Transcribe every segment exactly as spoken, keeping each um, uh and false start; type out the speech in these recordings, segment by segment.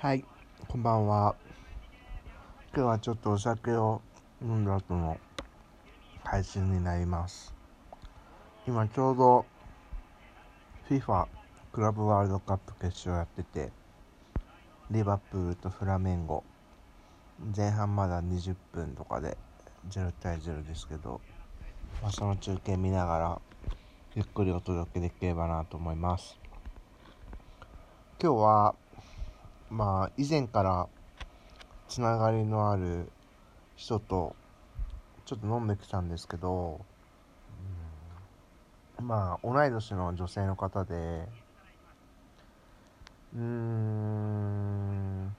はい、こんばんは。今日はちょっとお酒を飲んだ後の配信になります。今ちょうど FIFA クラブワールドカップ決勝やってて、リバプールとフラメンゴ、前半まだにじゅっぷんとかでゼロたいゼロですけど、まあ、その中継見ながらゆっくりお届けできればなと思います。今日はまあ以前からつながりのある人とちょっと飲んできたんですけど、うん、まあ同い年の女性の方で、うーん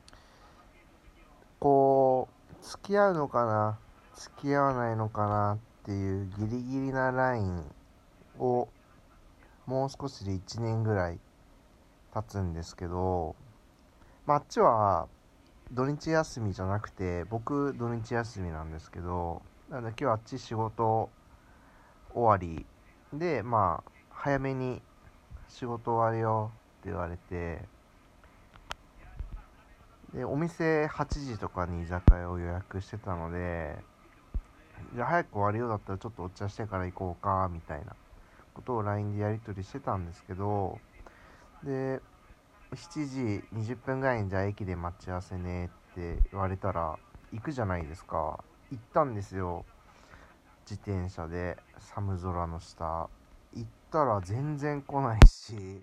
こう付き合うのかな付き合わないのかなっていうギリギリなラインをもう少しでいちねんぐらい経つんですけど、まあ、あっちは土日休みじゃなくて僕土日休みなんですけど、なので今日はあっち仕事終わりで、まあ早めに仕事終わりよって言われて、でお店はちじとかに居酒屋を予約してたので、じゃあ早く終わるようだったらちょっとお茶してから行こうかみたいなことを ライン でやり取りしてたんですけど、でしちじにじゅっぷんぐらいにじゃあ駅で待ち合わせねって言われたら行くじゃないですか。行ったんですよ、自転車で寒空の下。行ったら全然来ないし、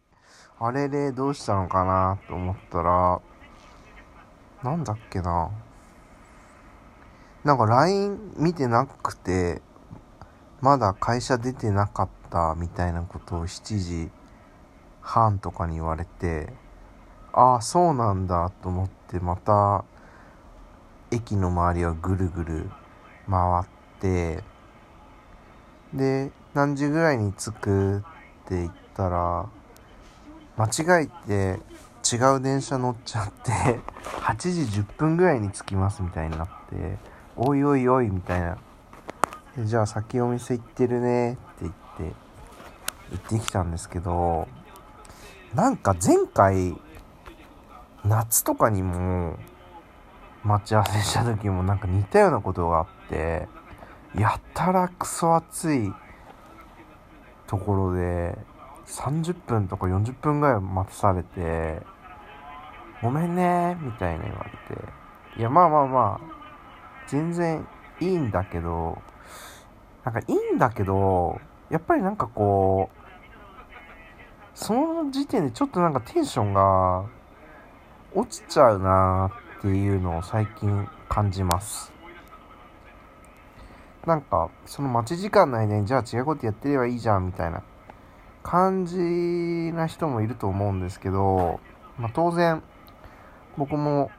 あれれどうしたのかなと思ったら、なんだっけななんか ライン 見てなくてまだ会社出てなかったみたいなことをしちじはんとかに言われて、ああそうなんだと思って、また駅の周りをぐるぐる回って、で何時ぐらいに着くって言ったら間違えて違う電車乗っちゃってはちじじゅっぷんぐらいに着きますみたいになって、おいおいおいみたいな。でじゃあ先お店行ってるねって言って行ってきたんですけど、なんか前回夏とかにも待ち合わせした時もなんか似たようなことがあって、やたらクソ暑いところでさんじゅっぷんとかよんじゅっぷんぐらい待たされて、ごめんねみたいな言われて、いやまあまあまあ全然いいんだけど、なんかいいんだけどやっぱりなんかこうその時点でちょっとなんかテンションが落ちちゃうなっていうのを最近感じます。なんかその待ち時間の間にじゃあ違うことやってればいいじゃんみたいな感じな人もいると思うんですけど、まあ、当然僕も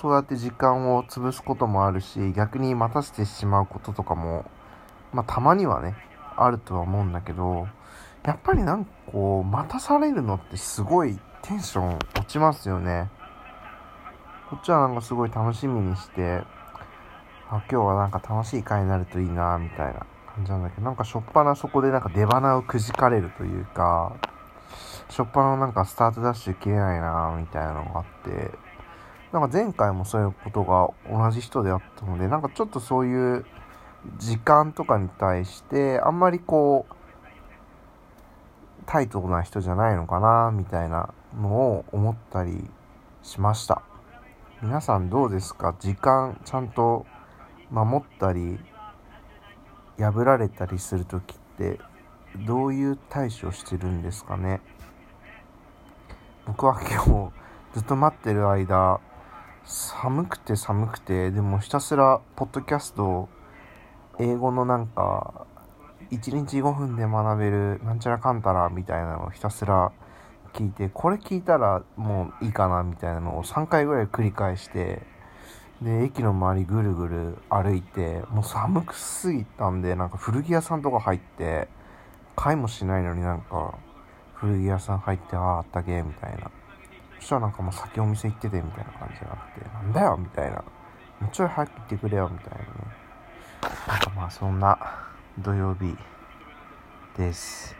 そうやって時間を潰すこともあるし、逆に待たせてしまうこととかも、まあ、たまにはねあるとは思うんだけど、やっぱりなんかこう待たされるのってすごいテンション落ちますよね。こっちはなんかすごい楽しみにして、あ今日はなんか楽しい回になるといいなみたいな感じなんだけど、なんかしょっぱなそこでなんか出鼻をくじかれるというか、しょっぱななんかスタートダッシュ切れないなみたいなのがあって、なんか前回もそういうことが同じ人であったので、なんかちょっとそういう時間とかに対してあんまりこうタイトな人じゃないのかなみたいなのを思ったりしました。皆さんどうですか？時間ちゃんと守ったり破られたりするときってどういう対処してるんですかね？僕は今日ずっと待ってる間寒くて寒くて、でもひたすらポッドキャストを英語のなんかいちにちごふんで学べるなんちゃらかんたらみたいなのをひたすら聞いて、これ聞いたらもういいかなみたいなのをさんかいぐらい繰り返して、で駅の周りぐるぐる歩いて、もう寒くすぎたんでなんか古着屋さんとか入って、買いもしないのになんか古着屋さん入って、あああったけみたいな。そしたらなんかもう先お店行っててみたいな感じがあって、なんだよみたいな、もうちょい早く行ってくれよみたいなね。なんかまあそんな土曜日です。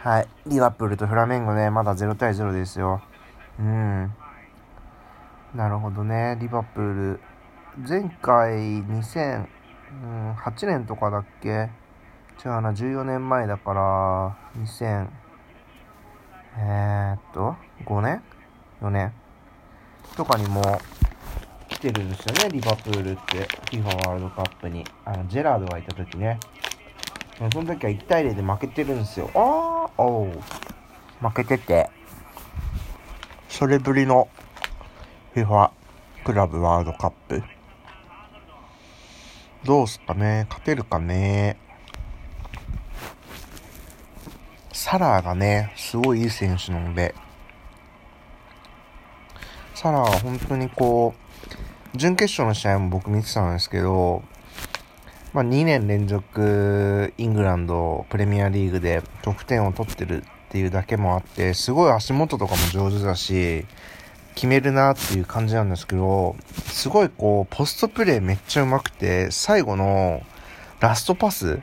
はい。リバプールとフラメンゴね、まだゼロたいゼロですよ。うん。なるほどね。リバプール、前回にせんはちねんとかだっけ、違うな、じゅうよねんまえだからにせんえー、っとごねんよねんとかにも来てるんですよね、リバプールって FIFA ワールドカップに。あのジェラードがいた時ね、その時はいち対ゼロで負けてるんですよ。あーおー負けてて、それぶりの FIFA クラブワールドカップどうすかね、勝てるかね。サラーがねすごいいい選手なので、サラーは本当にこう準決勝の試合も僕見てたんですけど、まあ、にねんれんぞくイングランドプレミアリーグで得点を取ってるっていうだけもあって、すごい足元とかも上手だし決めるなっていう感じなんですけど、すごいこうポストプレーめっちゃうまくて、最後のラストパス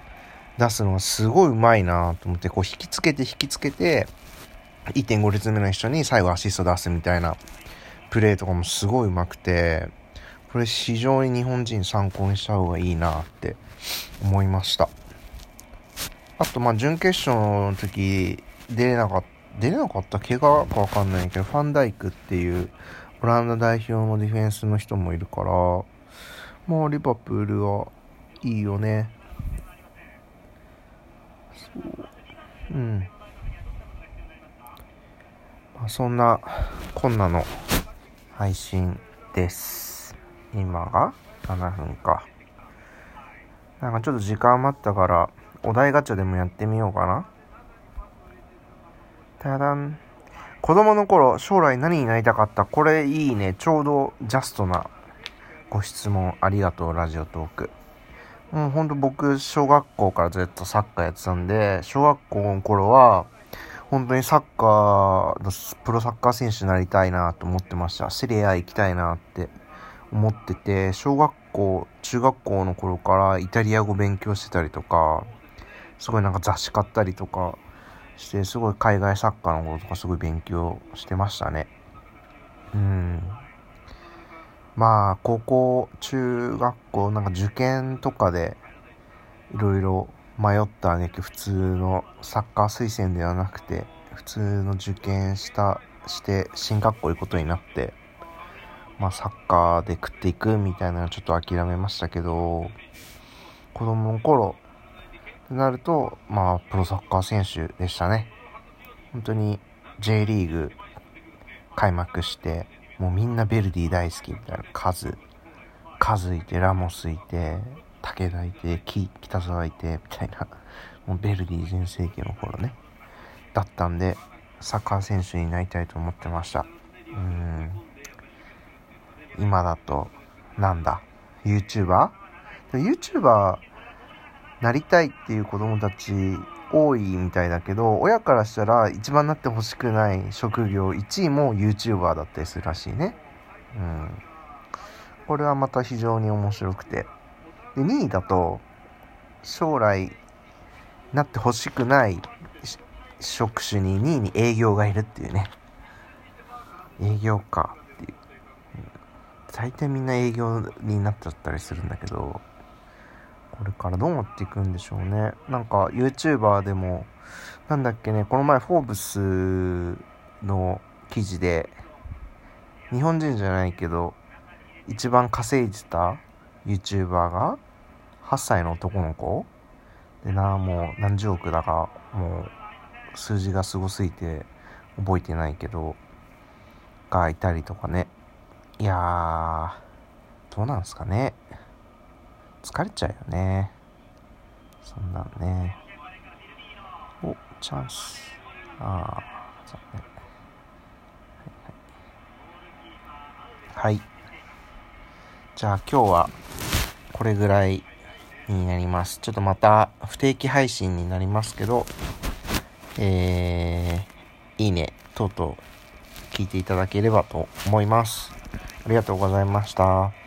出すのがすごいうまいなと思って、こう引きつけて引きつけて いってんご 列目の人に最後アシスト出すみたいなプレーとかもすごいうまくて、これ非常に日本人参考にした方がいいなって思いました。あとまあ準決勝の時出れなかった出れなかった怪我かわかんないけど、ファンダイクっていうオランダ代表のディフェンスの人もいるから、まあリバプールはいいよね。うん、まあ、そんなこんなの配信です。今がななふんかなんか、ちょっと時間余ったからお題ガチャでもやってみようかな。ただん、子供の頃将来何になりたかった、これいいね、ちょうどジャストなご質問ありがとうラジオトーク。うん、ほんと僕小学校からずっとサッカーやってたんで、小学校の頃は本当にサッカーのプロサッカー選手になりたいなと思ってました。セリア行きたいなって思ってて、小学校中学校の頃からイタリア語勉強してたりとか、すごいなんか雑誌買ったりとかして、すごい海外サッカーのこととかすごい勉強してましたね。うん、まあ高校中学校なんか受験とかでいろいろ迷った挙句、普通のサッカー推薦ではなくて普通の受験したして進学校行くことになって、まあサッカーで食っていくみたいなのちょっと諦めましたけど、子供の頃となると、まあ、プロサッカー選手でしたね。本当に J リーグ開幕して、もうみんなベルディ大好きみたいな、カズ、カズいて、ラモスいて、武田いて、キ北沢いて、みたいな、もうベルディ全盛期の頃ね、だったんで、サッカー選手になりたいと思ってました。うーん。今だと、なんだ、YouTuber？ YouTuberなりたいっていう子供たち多いみたいだけど、親からしたら一番なってほしくない職業いちいも YouTuber だったりするらしいね。うん。これはまた非常に面白くて。で、にいだと、将来なってほしくない職種ににいに営業がいるっていうね。営業かっていう。うん、大体みんな営業になっちゃったりするんだけど、これからどうなっていくんでしょうね。なんか YouTuber でもなんだっけね、この前フォーブスの記事で日本人じゃないけど一番稼いでた YouTuber がはっさいの男の子でな、もう何十億だかもう数字がすごすぎて覚えてないけどがいたりとかね。いやーどうなんですかね、疲れちゃうよね。そんなんね。お、チャンス。ああ、そうね。はい、はい。はい。じゃあ今日はこれぐらいになります。ちょっとまた不定期配信になりますけど、えー、いいね、とうとう聞いていただければと思います。ありがとうございました。